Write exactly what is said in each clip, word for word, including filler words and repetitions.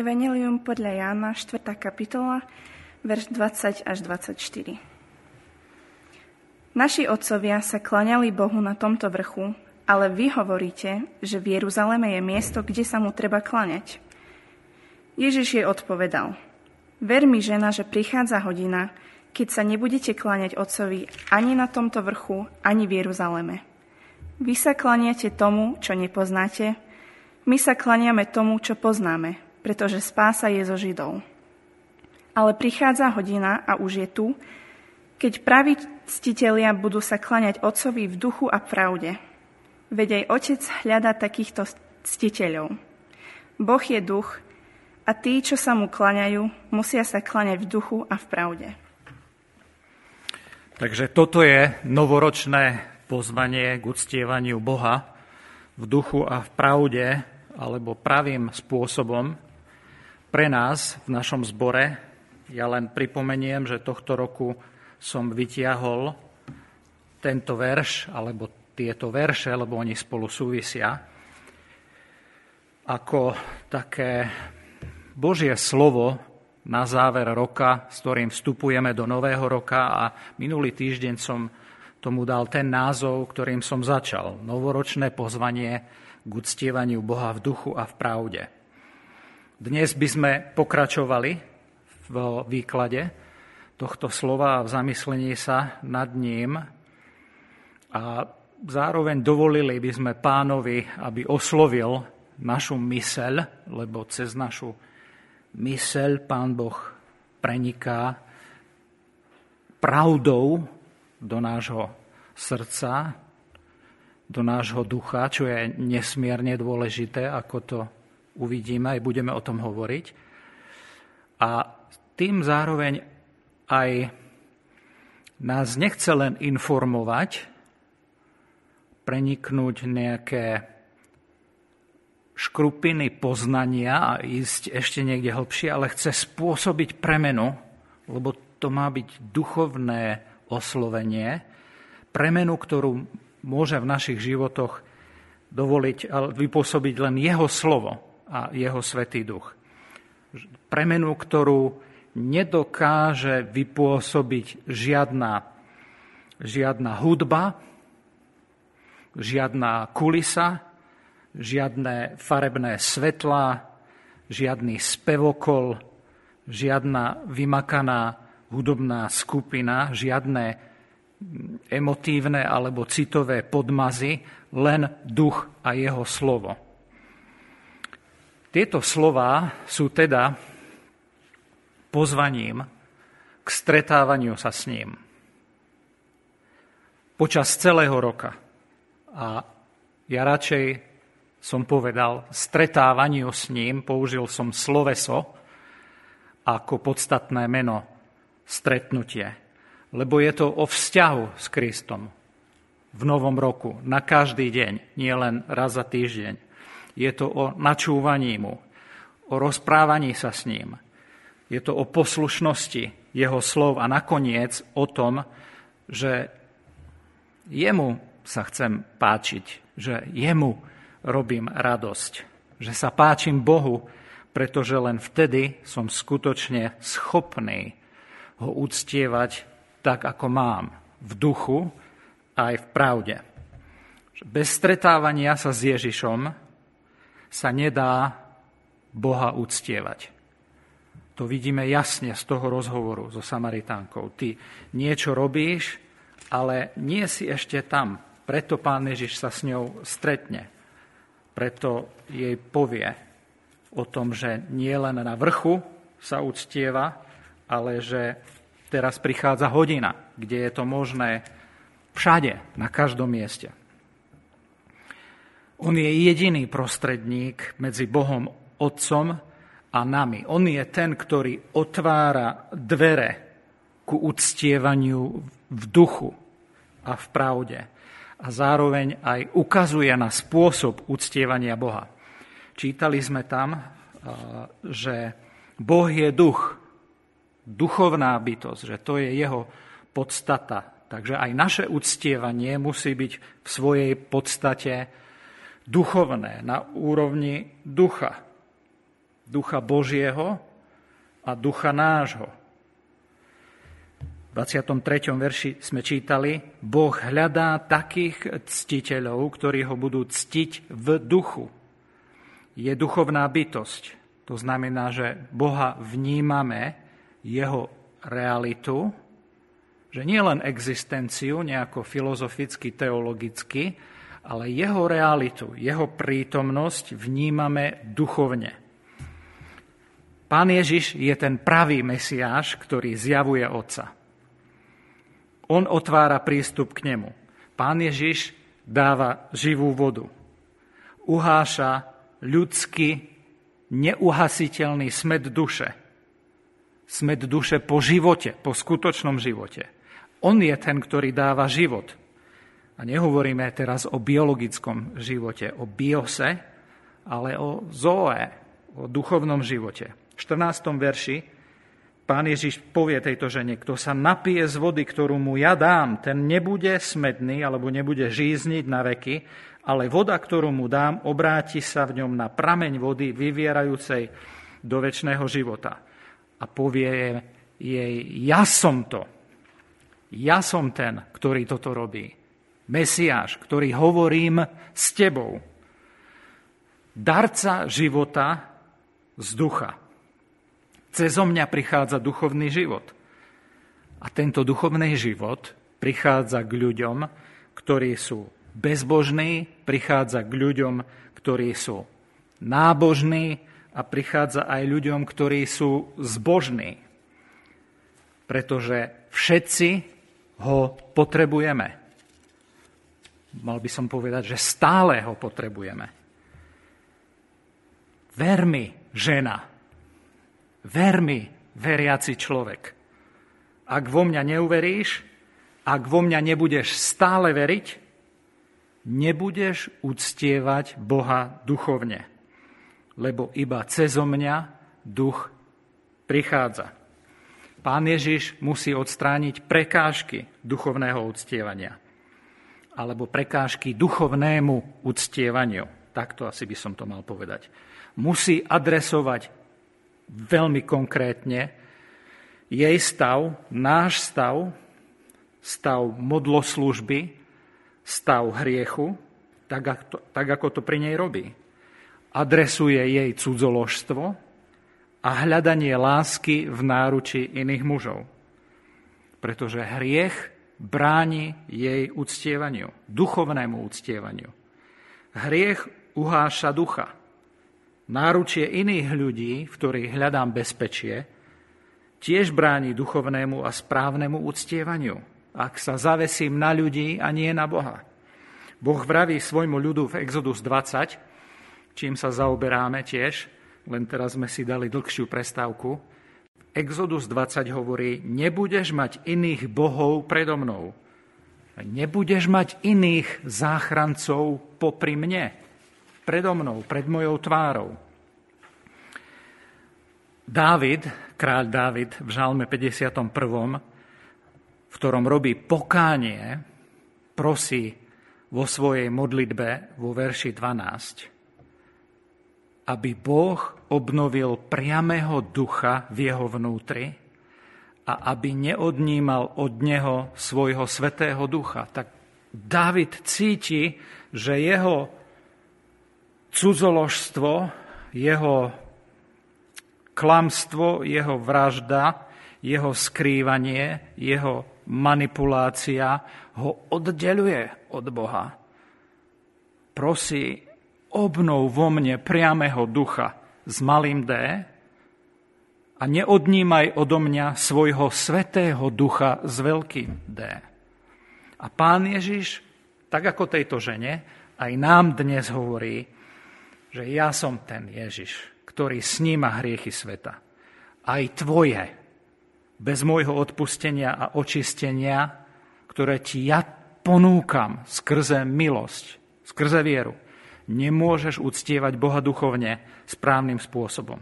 Evangelium podľa Jana, štvrtá kapitola, verš dvadsať až dvadsaťštyri. Naši otcovia sa kláňali Bohu na tomto vrchu, ale vy hovoríte, že v Jeruzaleme je miesto, kde sa mu treba kláňať. Ježiš jej odpovedal: Ver mi, žena, že prichádza hodina, keď sa nebudete kláňať otcovi ani na tomto vrchu, ani v Jeruzaleme. Vy sa kláňate tomu, čo nepoznáte, my sa kláňame tomu, čo poznáme, pretože spása je zo Židov. Ale prichádza hodina a už je tu, keď praví ctitelia budú sa kláňať otcovi v duchu a pravde. Veď aj otec hľadá takýchto ctiteľov. Boh je duch a tí, čo sa mu kláňajú, musia sa kláňať v duchu a v pravde. Takže toto je novoročné pozvanie k uctievaniu Boha v duchu a v pravde, alebo pravým spôsobom. Pre nás v našom zbore, ja len pripomeniem, že tohto roku som vytiahol tento verš, alebo tieto verše, lebo oni spolu súvisia, ako také Božie slovo na záver roka, s ktorým vstupujeme do nového roka, a minulý týždeň som tomu dal ten názov, ktorým som začal. Novoročné pozvanie k uctievaniu Boha v duchu a v pravde. Dnes by sme pokračovali v výklade tohto slova a v zamyslení sa nad ním a zároveň dovolili by sme Pánovi, aby oslovil našu myseľ, lebo cez našu myseľ Pán Boh preniká pravdou do nášho srdca, do nášho ducha, čo je nesmierne dôležité, ako to uvidíme, aj budeme o tom hovoriť. A tým zároveň aj nás nechce len informovať, preniknúť nejaké škrupiny poznania a ísť ešte niekde hlbšie, ale chce spôsobiť premenu, lebo to má byť duchovné oslovenie, premenu, ktorú môže v našich životoch dovoliť a vypôsobiť len jeho slovo a jeho Svätý Duch. Premenu, ktorú nedokáže vypôsobiť žiadna, žiadna hudba, žiadna kulisa, žiadne farebné svetlá, žiadny spevokol, žiadna vymakaná hudobná skupina, žiadne emotívne alebo citové podmazy, len duch a jeho slovo. Tieto slová sú teda pozvaním k stretávaniu sa s ním počas celého roka. A ja radšej som povedal stretávaniu s ním, použil som sloveso ako podstatné meno stretnutie. Lebo je to o vzťahu s Kristom v novom roku, na každý deň, nie len raz za týždeň. Je to o načúvaní mu, o rozprávaní sa s ním. Je to o poslušnosti jeho slov a nakoniec o tom, že jemu sa chcem páčiť, že jemu robím radosť, že sa páčim Bohu, pretože len vtedy som skutočne schopný ho uctievať tak, ako mám, v duchu aj v pravde. Bez stretávania sa s Ježišom sa nedá Boha uctievať. To vidíme jasne z toho rozhovoru so Samaritánkou. Ty niečo robíš, ale nie si ešte tam. Preto Pán Ježiš sa s ňou stretne. Preto jej povie o tom, že nie len na vrchu sa uctieva, ale že teraz prichádza hodina, kde je to možné všade, na každom mieste. On je jediný prostredník medzi Bohom Otcom a nami. On je ten, ktorý otvára dvere ku uctievaniu v duchu a v pravde. A zároveň aj ukazuje na spôsob uctievania Boha. Čítali sme tam, že Boh je duch, duchovná bytosť, že to je jeho podstata. Takže aj naše uctievanie musí byť v svojej podstate duchovné, na úrovni ducha. Ducha Božieho a Ducha nášho. V dvadsiatom treťom verši sme čítali, Boh hľadá takých ctiteľov, ktorí ho budú ctiť v duchu. Je duchovná bytosť. To znamená, že Boha vnímame, jeho realitu, že nie len existenciu, nejako filozoficky, teologicky, ale jeho realitu, jeho prítomnosť vnímame duchovne. Pán Ježiš je ten pravý Mesiáš, ktorý zjavuje Otca. On otvára prístup k nemu. Pán Ježiš dáva živú vodu. Uháša ľudský, neuhasiteľný smäd duše. Smäd duše po živote, po skutočnom živote. On je ten, ktorý dáva život. A nehovoríme teraz o biologickom živote, o biose, ale o zoé, o duchovnom živote. V štrnástom verši Pán Ježiš povie tejto žene, kto sa napije z vody, ktorú mu ja dám, ten nebude smedný, alebo nebude žízniť na veky, ale voda, ktorú mu dám, obráti sa v ňom na prameň vody, vyvierajúcej do večného života. A povie jej, ja som to. Ja som ten, ktorý toto robí. Mesiáš, ktorý hovorím s tebou. Darca života z ducha. Cezo mňa prichádza duchovný život. A tento duchovný život prichádza k ľuďom, ktorí sú bezbožní, prichádza k ľuďom, ktorí sú nábožní a prichádza aj ľuďom, ktorí sú zbožní. Pretože všetci ho potrebujeme. Mal by som povedať, že stále ho potrebujeme. Ver mi, žena, ver mi, veriaci človek. Ak vo mňa neuveríš, ak vo mňa nebudeš stále veriť, nebudeš uctievať Boha duchovne, lebo iba cezo mňa duch prichádza. Pán Ježiš musí odstrániť prekážky duchovného uctievania alebo prekážky duchovnému uctievaniu. Takto asi by som to mal povedať. Musí adresovať veľmi konkrétne jej stav, náš stav, stav modloslúžby, stav hriechu, tak ako, to, tak ako to pri nej robí. Adresuje jej cudzoložstvo a hľadanie lásky v náruči iných mužov. Pretože hriech bráni jej uctievaniu, duchovnému uctievaniu. Hriech uháša ducha. Náručie iných ľudí, v ktorých hľadám bezpečie, tiež bráni duchovnému a správnemu uctievaniu, ak sa zavesím na ľudí a nie na Boha. Boh vraví svojmu ľudu v Exodus dvadsať, čím sa zaoberáme tiež, len teraz sme si dali dlhšiu prestávku. Exodus dvadsať hovorí, nebudeš mať iných bohov predo mnou, nebudeš mať iných záchrancov popri mne. Predo mnou, pred mojou tvárou. Dávid, kráľ Dávid v Žalme päťdesiatom prvom, v ktorom robí pokánie, prosí vo svojej modlitbe vo verši dvanásť, aby Boh obnovil priamého ducha v jeho vnútri a aby neodnímal od neho svojho svätého ducha. Tak Dávid cíti, že jeho cudzoložstvo, jeho klamstvo, jeho vražda, jeho skrývanie, jeho manipulácia ho oddeľuje od Boha. Prosí, obnov vo mne priamého ducha s malým D a neodnímaj odo mňa svojho svätého ducha s veľkým D. A Pán Ježiš, tak ako tejto žene, aj nám dnes hovorí, že ja som ten Ježiš, ktorý sníma hriechy sveta. Aj tvoje, bez môjho odpustenia a očistenia, ktoré ti ja ponúkam skrze milosť, skrze vieru, nemôžeš uctievať Boha duchovne správnym spôsobom.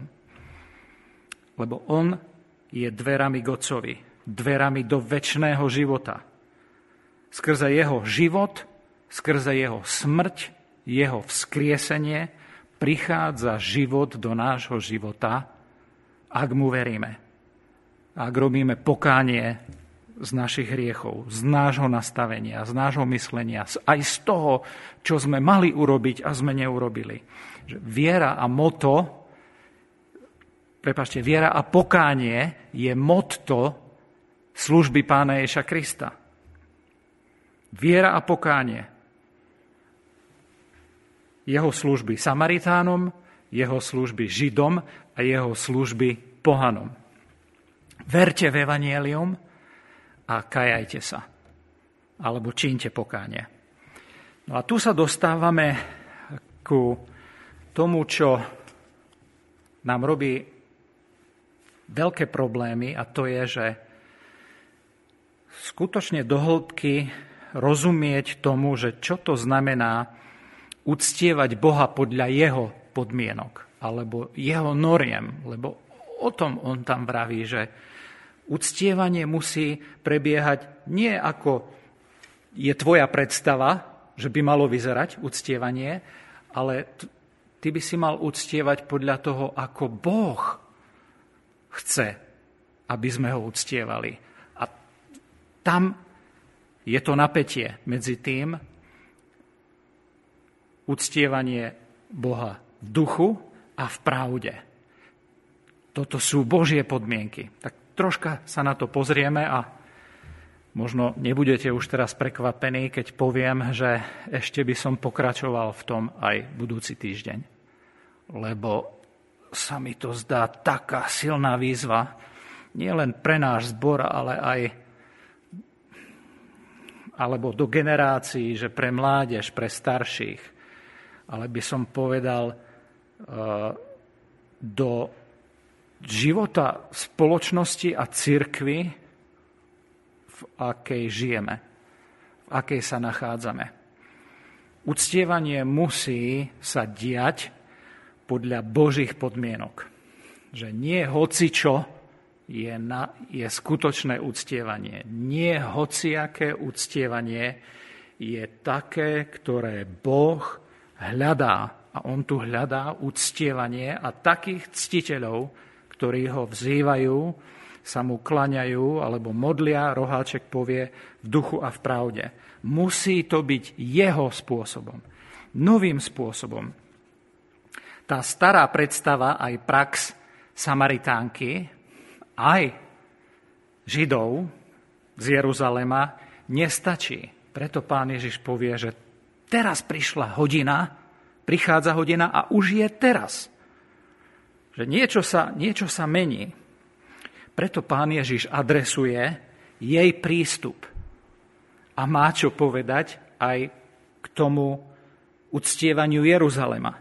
Lebo on je dverami k Otcovi, dverami do večného života. Skrze jeho život, skrze jeho smrť, jeho vzkriesenie, prichádza život do nášho života, ak mu veríme. Ak robíme pokánie z našich hriechov, z nášho nastavenia, z nášho myslenia, aj z toho, čo sme mali urobiť a sme neurobili. Viera a moto, prepáčte, viera a pokánie je motto služby Pána Ježiša Krista. Viera a pokánie. Jeho služby Samaritánom, jeho služby Židom a jeho služby pohanom. Verte v Evangelium a kajajte sa. Alebo čínte pokánie. No a tu sa dostávame ku tomu, čo nám robí veľké problémy, a to je, že skutočne do hĺbky rozumieť tomu, že čo to znamená uctievať Boha podľa jeho podmienok alebo jeho noriem, lebo o tom on tam vraví, že uctievanie musí prebiehať nie ako je tvoja predstava, že by malo vyzerať uctievanie, ale ty by si mal uctievať podľa toho, ako Boh chce, aby sme ho uctievali. A tam je to napätie medzi tým, uctievanie Boha v duchu a v pravde. Toto sú Božie podmienky. Tak troška sa na to pozrieme a možno nebudete už teraz prekvapení, keď poviem, že ešte by som pokračoval v tom aj budúci týždeň. Lebo sa mi to zdá taká silná výzva, nielen pre náš zbor, ale aj alebo do generácií, že pre mládež, pre starších. Ale by som povedal, do života spoločnosti a cirkvi, v akej žijeme, v akej sa nachádzame. Uctievanie musí sa diať podľa Božích podmienok. Že nie hocičo je, na, je skutočné uctievanie. Nie hociaké uctievanie je také, ktoré Boh hľadá, a on tu hľadá uctievanie, a takých ctiteľov, ktorí ho vzývajú, sa mu klaňajú alebo modlia, Roháček povie, v duchu a v pravde. Musí to byť jeho spôsobom, novým spôsobom. Tá stará predstava aj prax Samaritánky, aj Židov z Jeruzalema nestačí. Preto Pán Ježiš povie, že teraz prišla hodina, prichádza hodina a už je teraz. Že niečo sa, niečo sa mení. Preto Pán Ježiš adresuje jej prístup. A má čo povedať aj k tomu uctievaniu Jeruzalema,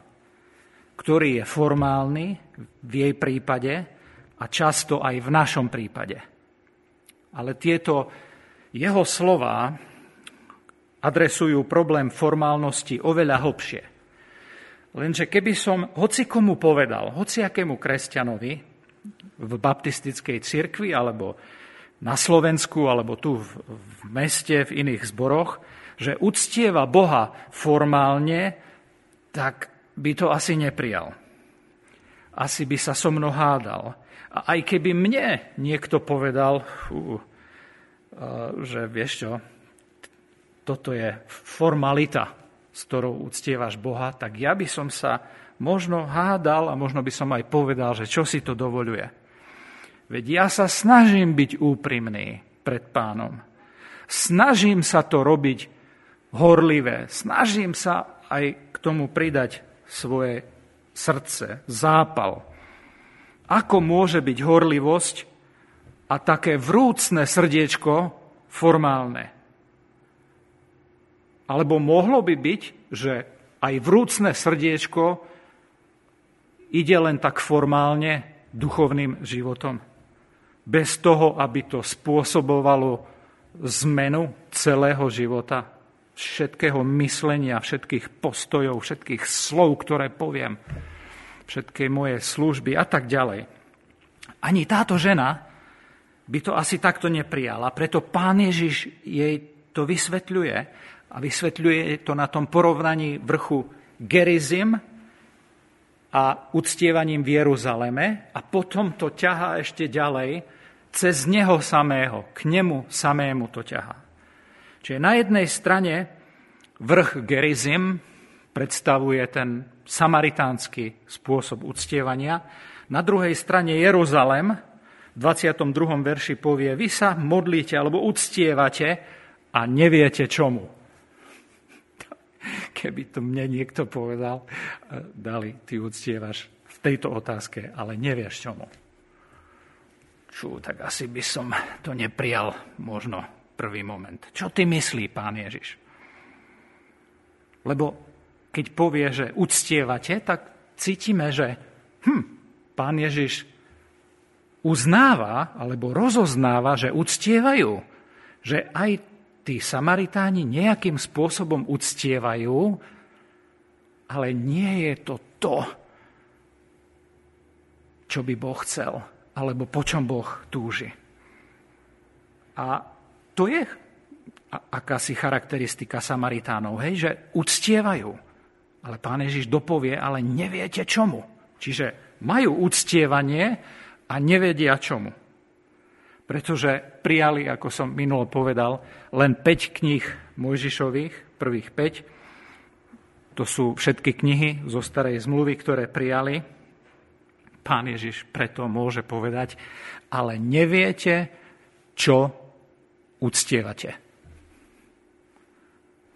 ktorý je formálny v jej prípade a často aj v našom prípade. Ale tieto jeho slová adresujú problém formálnosti oveľa hlbšie. Lenže keby som hocikomu povedal, hociakému kresťanovi v baptistickej cirkvi alebo na Slovensku alebo tu v, v meste, v iných zboroch, že uctieva Boha formálne, tak by to asi neprijal. Asi by sa so mnou hádal. A aj keby mne niekto povedal, fú, že vieš čo, toto je formalita, s ktorou uctievaš Boha, tak ja by som sa možno hádal a možno by som aj povedal, že čo si to dovoľuje. Veď ja sa snažím byť úprimný pred Pánom. Snažím sa to robiť horlivé. Snažím sa aj k tomu pridať svoje srdce, zápal. Ako môže byť horlivosť a také vrúcne srdiečko formálne? Alebo mohlo by byť, že aj vrúcne srdiečko ide len tak formálne duchovným životom. Bez toho, aby to spôsobovalo zmenu celého života, všetkého myslenia, všetkých postojov, všetkých slov, ktoré poviem, všetkej mojej služby a tak ďalej. Ani táto žena by to asi takto neprijala, preto Pán Ježiš jej to vysvetľuje. A vysvetľuje to na tom porovnaní vrchu Gerizim a uctievaním v Jeruzaleme a potom to ťahá ešte ďalej cez neho samého, k nemu samému to ťahá. Čiže na jednej strane vrch Gerizim predstavuje ten samaritánsky spôsob uctievania, na druhej strane Jeruzalem v dvadsiatom druhom verši povie: vy sa modlíte alebo uctievate a neviete čomu. Keby to mne niekto povedal: Dali, ty uctievaš v tejto otázke, ale nevieš čomu. Čú, tak asi by som to neprijal možno prvý moment. Čo ty myslí, Pán Ježiš? Lebo keď povie, že uctievate, tak cítime, že hm, Pán Ježiš uznáva alebo rozoznáva, že uctievajú, že aj tí Samaritáni nejakým spôsobom uctievajú, ale nie je to to, čo by Boh chcel, alebo po čom Boh túži. A to je akási charakteristika Samaritánov, hej, že uctievajú, ale Pán Ježiš dopovie, ale neviete čomu. Čiže majú uctievanie a nevedia čomu. Pretože prijali, ako som minulo povedal, len päť kníh Mojžišových, prvých päť. To sú všetky knihy zo starej zmluvy, ktoré prijali. Pán Ježiš preto môže povedať: ale neviete, čo uctievate.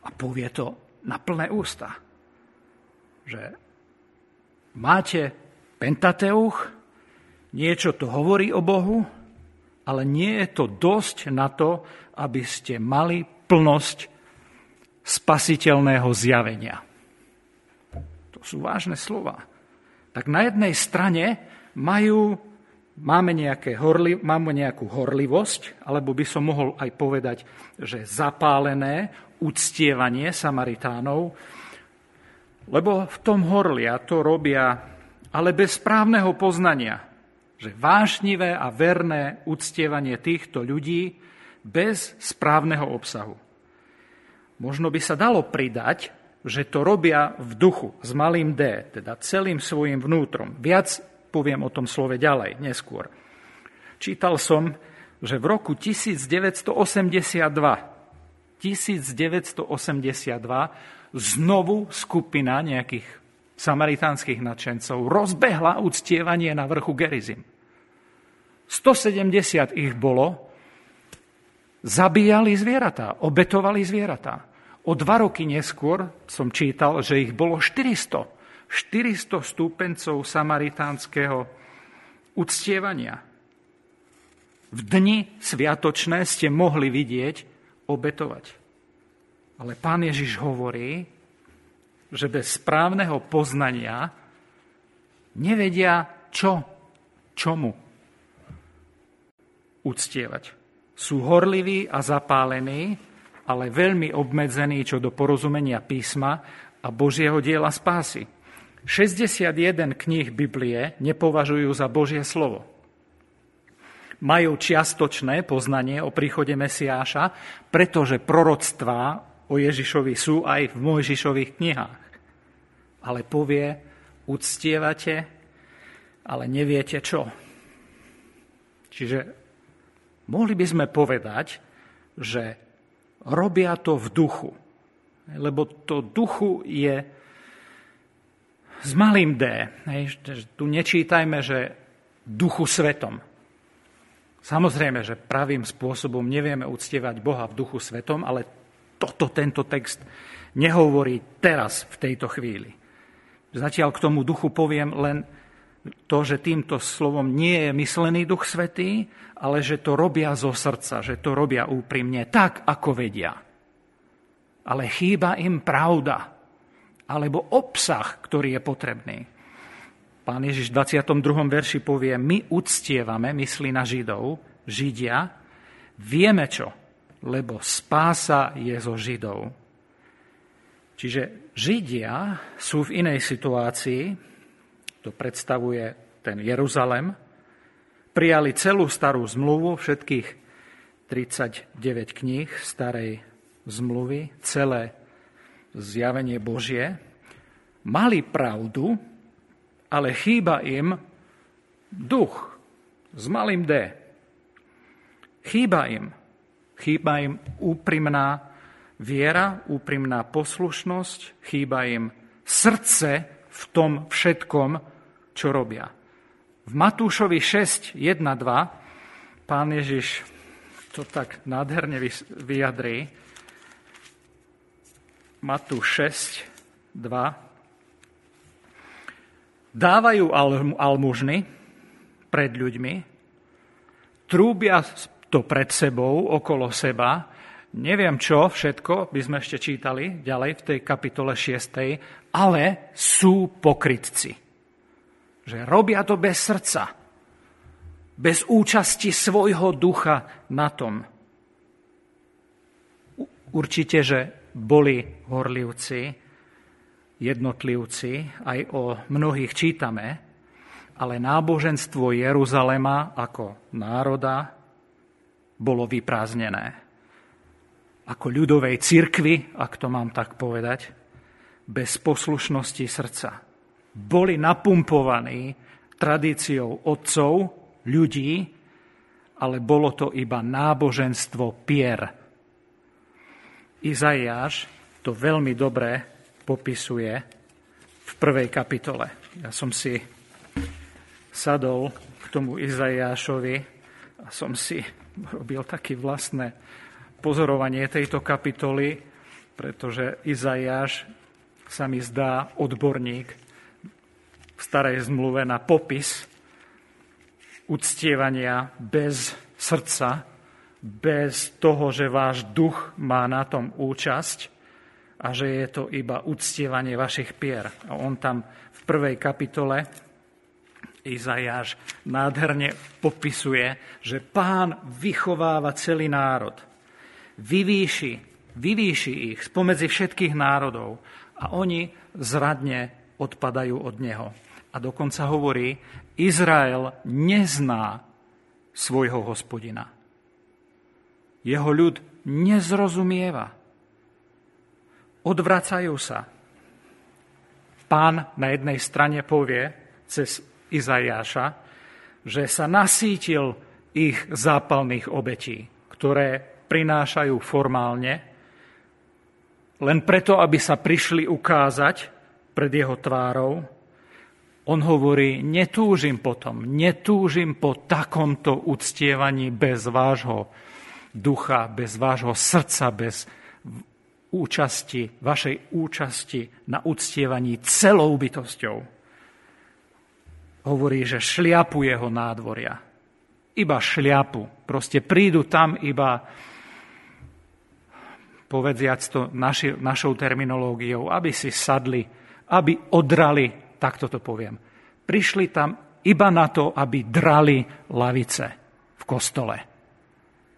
A povie to na plné ústa, že máte Pentateuch, niečo to hovorí o Bohu, ale nie je to dosť na to, aby ste mali plnosť spasiteľného zjavenia. To sú vážne slova. Tak na jednej strane majú, máme, nejaké horli, máme nejakú horlivosť, alebo by som mohol aj povedať, že zapálené uctievanie Samaritánov, lebo v tom horlia to robia, ale bez správneho poznania, že vášnivé a verné uctievanie týchto ľudí bez správneho obsahu. Možno by sa dalo pridať, že to robia v duchu s malým d, teda celým svojim vnútrom. Viac poviem o tom slove ďalej, neskôr. Čítal som, že v roku devätnásť osemdesiatdva, devätnásť osemdesiatdva znovu skupina nejakých samaritánskych nadšencov rozbehla uctievanie na vrchu Gerizim. stosedemdesiat ich bolo, zabíjali zvieratá, obetovali zvieratá. O dva roky neskôr som čítal, že ich bolo štyristo. štyristo stúpencov samaritánskeho uctievania. V dni sviatočné ste mohli vidieť obetovať. Ale Pán Ježiš hovorí, že bez správneho poznania nevedia čo, čomu uctievať. Sú horliví a zapálení, ale veľmi obmedzení čo do porozumenia písma a Božieho diela spásy. šesťdesiatjeden kníh Biblie nepovažujú za Božie slovo. Majú čiastočné poznanie o príchode Mesiáša, pretože proroctvá o Ježišovi sú aj v Mojžišových knihách. Ale povie: uctievate, ale neviete čo. Čiže mohli by sme povedať, že robia to v duchu. Lebo to duchu je s malým d. Tu nečítajme, že duchu svetom. Samozrejme, že pravým spôsobom nevieme uctievať Boha v duchu svetom, ale toto tento text nehovorí teraz, v tejto chvíli. Zatiaľ k tomu duchu poviem len to, že týmto slovom nie je myslený Duch Svätý, ale že to robia zo srdca, že to robia úprimne, tak, ako vedia. Ale chýba im pravda, alebo obsah, ktorý je potrebný. Pán Ježiš v dvadsiatom druhom verši povie: my uctievame, myslí na Židov, Židia, vieme čo, lebo spása je zo Židov. Čiže Židia sú v inej situácii. To predstavuje ten Jeruzalem. Prijali celú starú zmluvu, všetkých tridsaťdeväť kníh starej zmluvy, celé zjavenie Božie. Mali pravdu, ale chýba im duch s malým d. Chýba im. Chýba im úprimná viera, úprimná poslušnosť, chýba im srdce v tom všetkom, čo robia. V Matúšovi šesť, jeden, dva pán Ježiš to tak nádherne vyjadrí. Matúš šesť, dva. Dávajú almužny pred ľuďmi, trúbia to pred sebou, okolo seba, neviem čo všetko, by sme ešte čítali ďalej v tej kapitole šiestej, ale sú pokrytci. Že robia to bez srdca, bez účasti svojho ducha na tom. Určite, že boli horlivci, jednotlivci, aj o mnohých čítame, ale náboženstvo Jeruzalema ako národa bolo vyprázdnené. Ako ľudovej cirkvi, ak to mám tak povedať, bez poslušnosti srdca. Boli napumpovaní tradíciou otcov, ľudí, ale bolo to iba náboženstvo pier. Izaiáš to veľmi dobre popisuje v prvej kapitole. Ja som si sadol k tomu Izaiášovi a som si robil také vlastné pozorovanie tejto kapitoly, pretože Izaiáš sa mi zdá odborník v starej zmluve na popis uctievania bez srdca, bez toho, že váš duch má na tom účasť a že je to iba uctievanie vašich pier. A on tam v prvej kapitole Izaiáš nádherne popisuje, že Pán vychováva celý národ. Vyvýši, vyvýši ich spomedzi všetkých národov a oni zradne odpadajú od neho. A dokonca hovorí, Izrael nezná svojho Hospodina. Jeho ľud nezrozumieva. Odvracajú sa. Pán na jednej strane povie cez Izaiáša, že sa nasítil ich zápalných obetí, ktoré prinášajú formálne, len preto, aby sa prišli ukázať pred jeho tvárou. On hovorí, netúžim potom, netúžim po takomto uctievaní bez vášho ducha, bez vášho srdca, bez účasti, vašej účasti na uctievaní celou bytosťou. Hovorí, že šliapu jeho nádvoria. Iba šliapu. Proste prídu tam iba povediac to naši, našou terminológiou, aby si sadli, aby odrali, takto to poviem. Prišli tam iba na to, aby drali lavice v kostole.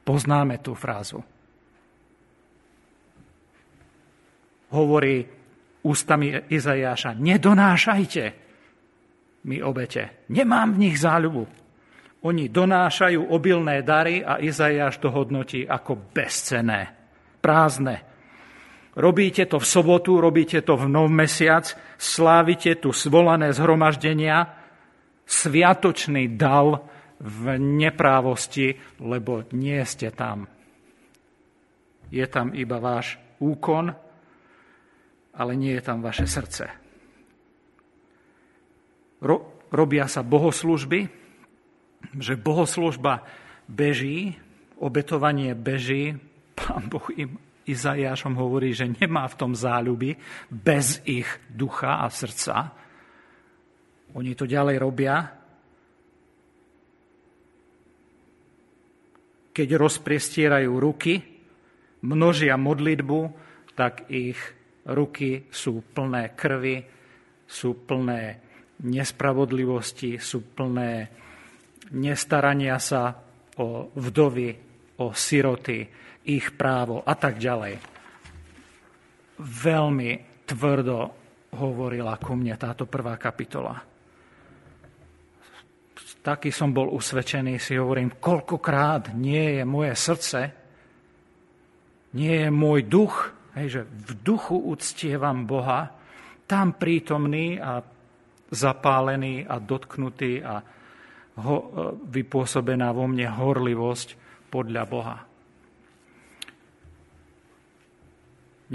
Poznáme tú frázu. Hovorí ústami Izaiáša, nedonášajte mi obete, nemám v nich záľubu. Oni donášajú obilné dary a Izaiáš to hodnotí ako bezcenné. Prázdne. Robíte to v sobotu, robíte to v nov mesiac, slávite tu svolané zhromaždenia, sviatočný dal v neprávosti, lebo nie ste tam. Je tam iba váš úkon, ale nie je tam vaše srdce. Ro- robia sa bohoslužby, že bohoslužba beží, obetovanie beží, Pán Boh im Izaiášom hovorí, že nemá v tom záľuby bez ich ducha a srdca. Oni to ďalej robia. Keď rozprestierajú ruky, množia modlitbu, tak ich ruky sú plné krvi, sú plné nespravodlivosti, sú plné nestarania sa o vdovy, o siroty, ich právo a tak ďalej. Veľmi tvrdo hovorila ku mne táto prvá kapitola. Taký som bol usvedčený, si hovorím, koľkokrát nie je moje srdce, nie je môj duch, hej, že v duchu uctievam Boha, tam prítomný a zapálený a dotknutý a ho, vypôsobená vo mne horlivosť podľa Boha.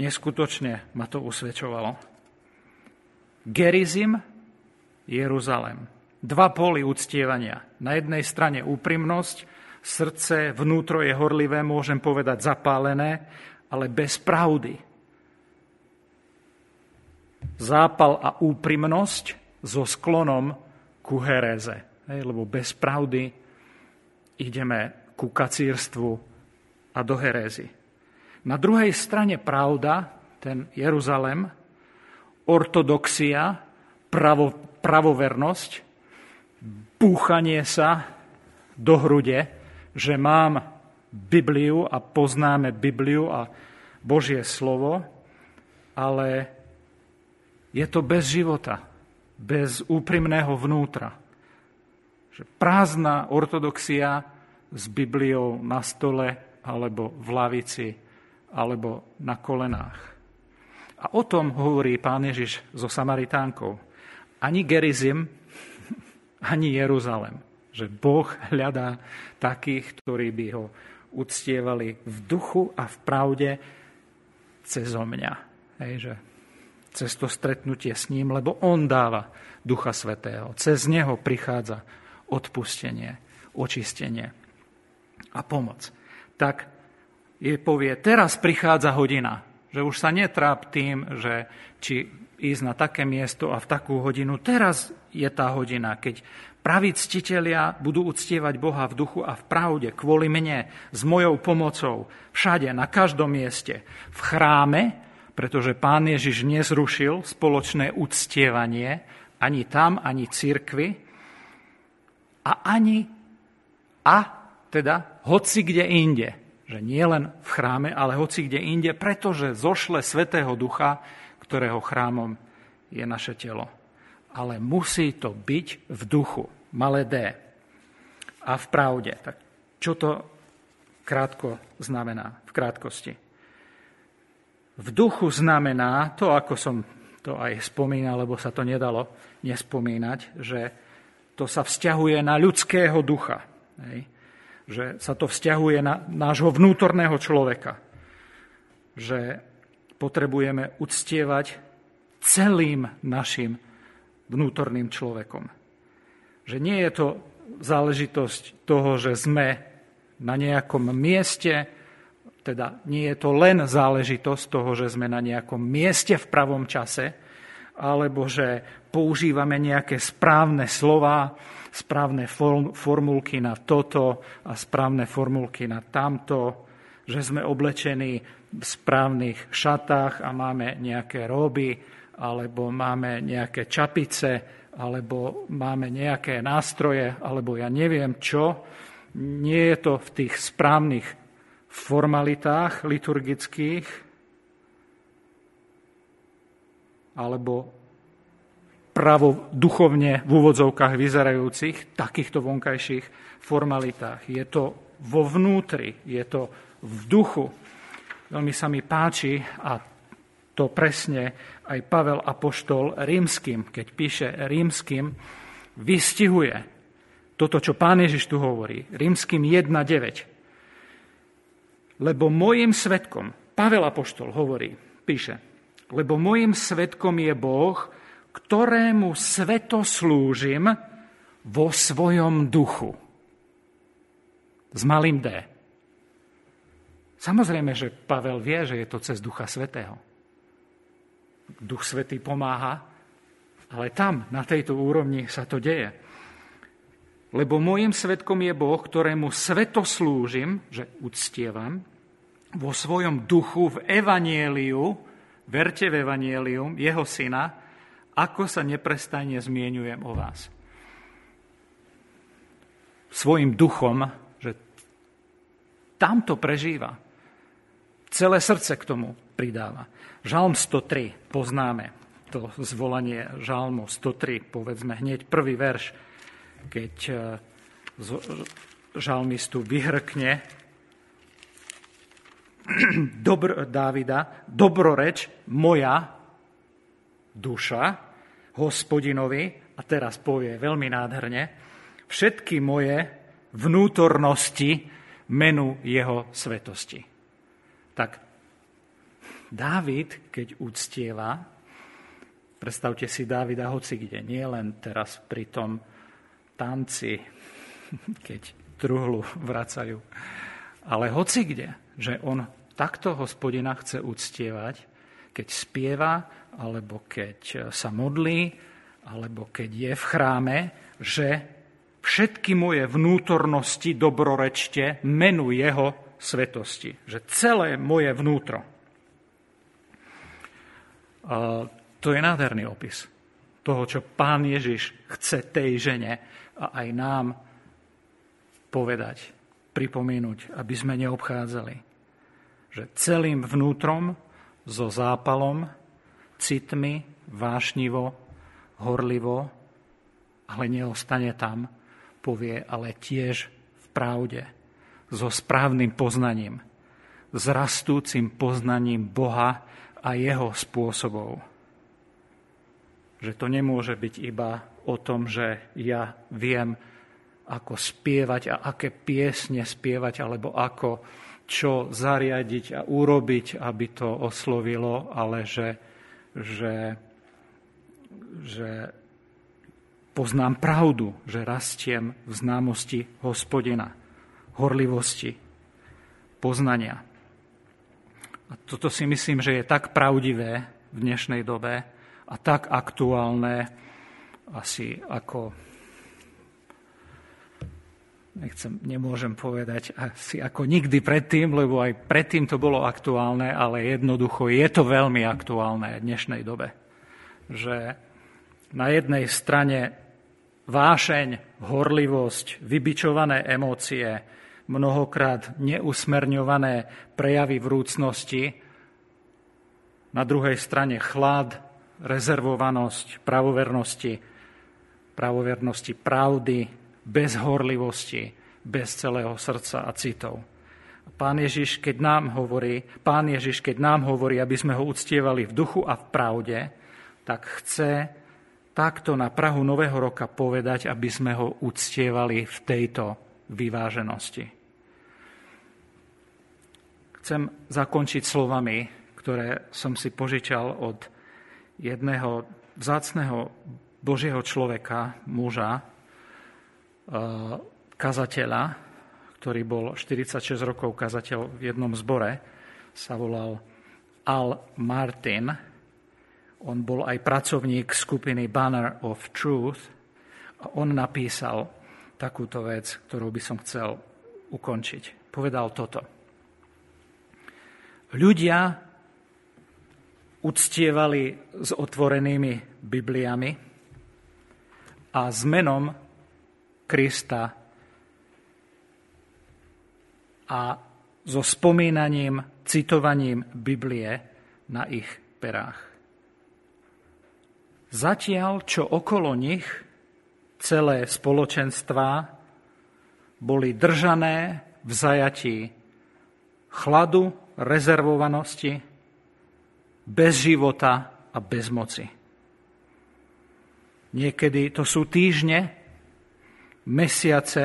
Neskutočne ma to usvedčovalo. Gerizim, Jeruzalem. Dva póly uctievania. Na jednej strane úprimnosť, srdce, vnútro je horlivé, môžem povedať zapálené, ale bez pravdy. Zápal a úprimnosť so sklonom ku heréze. Lebo bez pravdy ideme ku kacírstvu a do herézy. Na druhej strane pravda, ten Jeruzalem, ortodoxia, pravo, pravovernosť, búchanie sa do hrude, že mám Bibliu a poznáme Bibliu a Božie slovo, ale je to bez života, bez úprimného vnútra. Že prázdna ortodoxia s Bibliou na stole alebo v lavici alebo na kolenách. A o tom hovorí Pán Ježiš so Samaritánkou. Ani Gerizim, ani Jeruzalem. Že Boh hľadá takých, ktorí by ho uctievali v duchu a v pravde cezo mňa. Hej, že cez to stretnutie s ním, lebo on dáva Ducha Svätého. Cez neho prichádza odpustenie, očistenie a pomoc. Tak jej povie, teraz prichádza hodina, že už sa netráp tým, že či ísť na také miesto a v takú hodinu. Teraz je tá hodina, keď praví ctitelia budú uctievať Boha v duchu a v pravde, kvôli mne, s mojou pomocou, všade, na každom mieste, v chráme, pretože Pán Ježiš nezrušil spoločné uctievanie ani tam, ani cirkvi, a ani, a teda, hoci kde inde, že nie len v chráme, ale hoci kde inde, pretože zošle Svätého Ducha, ktorého chrámom je naše telo. Ale musí to byť v duchu, malé D, a v pravde. Tak čo to krátko znamená, v krátkosti? V duchu znamená to, ako som to aj spomínal, lebo sa to nedalo nespomínať, že to sa vzťahuje na ľudského ducha, že sa to vzťahuje na nášho vnútorného človeka, že potrebujeme uctievať celým našim vnútorným človekom. Že nie je to záležitosť toho, že sme na nejakom mieste, teda nie je to len záležitosť toho, že sme na nejakom mieste v pravom čase, alebo že používame nejaké správne slová, správne formulky na toto a správne formulky na tamto, že sme oblečení v správnych šatách a máme nejaké róby, alebo máme nejaké čapice, alebo máme nejaké nástroje, alebo ja neviem čo. Nie je to v tých správnych formalitách liturgických, alebo pravo duchovne v úvodzovkách vyzerajúcich, takýchto vonkajších formalitách. Je to vo vnútri, je to v duchu. Veľmi sa mi páči a to presne aj Pavel Apoštol Rímskym, keď píše Rímskym, vystihuje toto, čo Pán Ježiš tu hovorí. Rímskym jedna deväť. Lebo mojim svedkom, Pavel Apoštol hovorí, píše, lebo mojim svedkom je Boh, ktorému sveto slúžim vo svojom duchu. S malým D. Samozrejme, že Pavel vie, že je to cez Ducha Svätého. Duch Svätý pomáha, ale tam, na tejto úrovni sa to deje. Lebo môjim svedkom je Boh, ktorému sveto slúžim, že uctievam, vo svojom duchu v Evangeliu, verte v Evangelium, jeho syna, ako sa neprestajne zmieňujem o vás. Svojim duchom, že tam to prežíva. Celé srdce k tomu pridáva. Žalm sto tri, poznáme to zvolanie Žalmu sto tri, povedzme hneď prvý verš, keď žalmistu vyhrkne Dobro, Dávida, dobroreč moja duša Hospodinovi a teraz povie veľmi nádherne, všetky moje vnútornosti menu jeho svetosti. Tak Dávid, keď uctieva, predstavte si Dávida hocikde, nie len teraz pri tom tanci, keď truhlu vracajú, ale hocikde, že on takto Hospodina chce uctievať, keď spieva, alebo keď sa modlí, alebo keď je v chráme, že všetky moje vnútornosti dobrorečte menu jeho svetosti. Že celé moje vnútro. A to je nádherný opis toho, čo Pán Ježiš chce tej žene a aj nám povedať, pripomínať, aby sme neobchádzali. Že celým vnútrom, so zápalom, citmi, vášnivo, horlivo, ale neostane tam, povie, ale tiež v pravde, so správnym poznaním, s rastúcim poznaním Boha a jeho spôsobov. Že to nemôže byť iba o tom, že ja viem, ako spievať a aké piesne spievať, alebo ako čo zariadiť a urobiť, aby to oslovilo, ale že, že, že poznám pravdu, že rastiem v známosti Hospodina, horlivosti, poznania. A toto si myslím, že je tak pravdivé v dnešnej dobe a tak aktuálne asi ako... Nechcem, nemôžem povedať asi ako nikdy predtým, lebo aj predtým to bolo aktuálne, ale jednoducho je to veľmi aktuálne v dnešnej dobe. Že na jednej strane vášeň, horlivosť, vybičované emócie, mnohokrát neusmerňované prejavy vrúcnosti, na druhej strane chlad, rezervovanosť, pravovernosti, pravovernosti pravdy, bez horlivosti, bez celého srdca a citov. Pán Ježiš, keď nám hovorí, Pán Ježiš, keď nám hovorí, aby sme ho uctievali v duchu a v pravde, tak chce takto na prahu Nového roka povedať, aby sme ho uctievali v tejto vyváženosti. Chcem zakončiť slovami, ktoré som si požičal od jedného vzácneho Božieho človeka, muža, kazateľa, ktorý bol štyridsaťšesť rokov kazateľ v jednom zbore, sa volal Al Martin. On bol aj pracovník skupiny Banner of Truth a on napísal takúto vec, ktorú by som chcel ukončiť. Povedal toto. Ľudia uctievali s otvorenými Bibliami a s menom Krista a so spomínaním, citovaním Biblie na ich perách. Zatiaľ, čo okolo nich celé spoločenstvá boli držané v zajatí chladu, rezervovanosti, bez života a bez moci. Niekedy to sú týždne, mesiace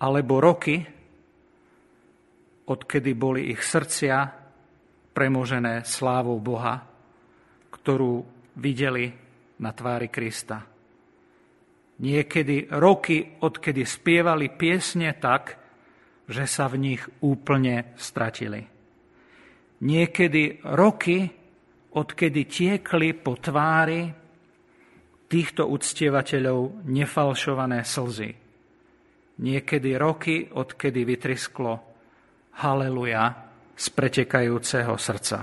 alebo roky, odkedy boli ich srdcia premožené slávou Boha, ktorú videli na tvári Krista. Niekedy roky, odkedy spievali piesne tak, že sa v nich úplne stratili. Niekedy roky, odkedy tiekli po tvári týchto uctievateľov nefalšované slzy. Niekedy roky, odkedy vytrisklo haleluja z pretekajúceho srdca.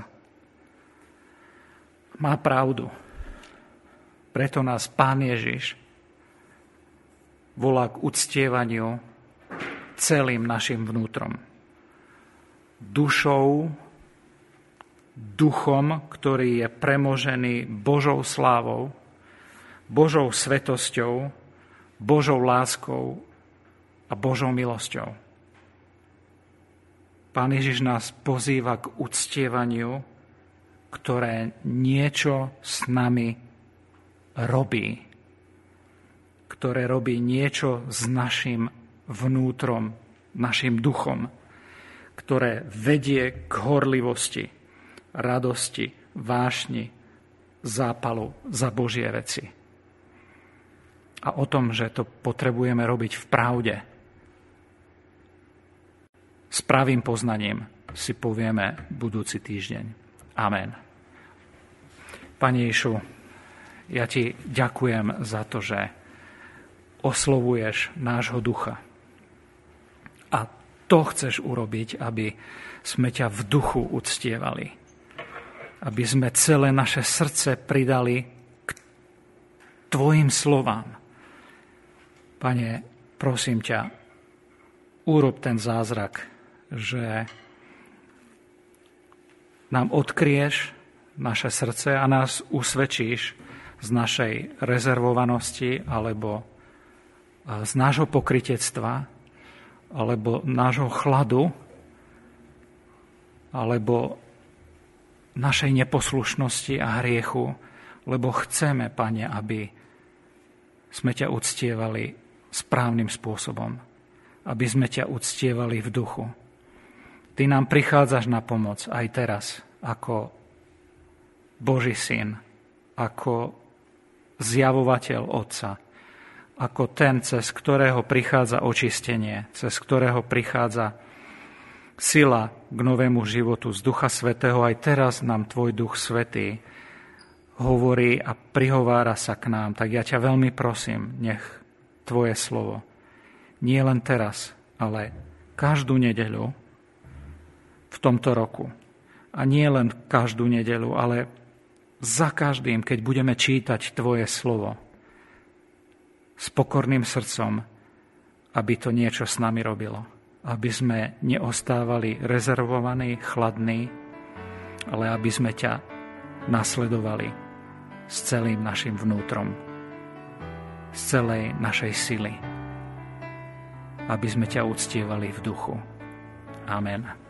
Má pravdu. Preto nás Pán Ježiš volá k uctievaniu celým našim vnútrom. Dušou, duchom, ktorý je premožený Božou slávou, Božou svetosťou, Božou láskou a Božou milosťou. Pán Ježiš nás pozýva k uctievaniu, ktoré niečo s nami robí. ktoré robí niečo s našim vnútrom, našim duchom, ktoré vedie k horlivosti, radosti, vášni, zápalu za Božie veci. A o tom, že to potrebujeme robiť v pravde, s pravým poznaním si povieme budúci týždeň. Amen. Pane Ježišu, ja ti ďakujem za to, že oslovuješ nášho ducha. A to chceš urobiť, aby sme ťa v duchu uctievali. Aby sme celé naše srdce pridali k tvojim slovám. Pane, prosím ťa, urob ten zázrak, že nám odkryješ naše srdce a nás usvedčíš z našej rezervovanosti alebo z nášho pokrytectva, alebo nášho chladu, alebo našej neposlušnosti a hriechu, lebo chceme, Pane, aby sme ťa uctievali správnym spôsobom, aby sme ťa uctievali v duchu. Ty nám prichádzaš na pomoc aj teraz, ako Boží syn, ako zjavovateľ Otca, ako ten, cez ktorého prichádza očistenie, cez ktorého prichádza sila k novému životu z Ducha Svätého. Aj teraz nám tvoj Duch Svätý hovorí a prihovára sa k nám. Tak ja ťa veľmi prosím, nech tvoje slovo nie len teraz, ale každú nedeľu v tomto roku. A nie len každú nedeľu, ale za každým, keď budeme čítať tvoje slovo, s pokorným srdcom, aby to niečo s nami robilo. Aby sme neostávali rezervovaní, chladní, ale aby sme ťa nasledovali s celým našim vnútrom, z celej našej sily. Aby sme ťa uctievali v duchu. Amen.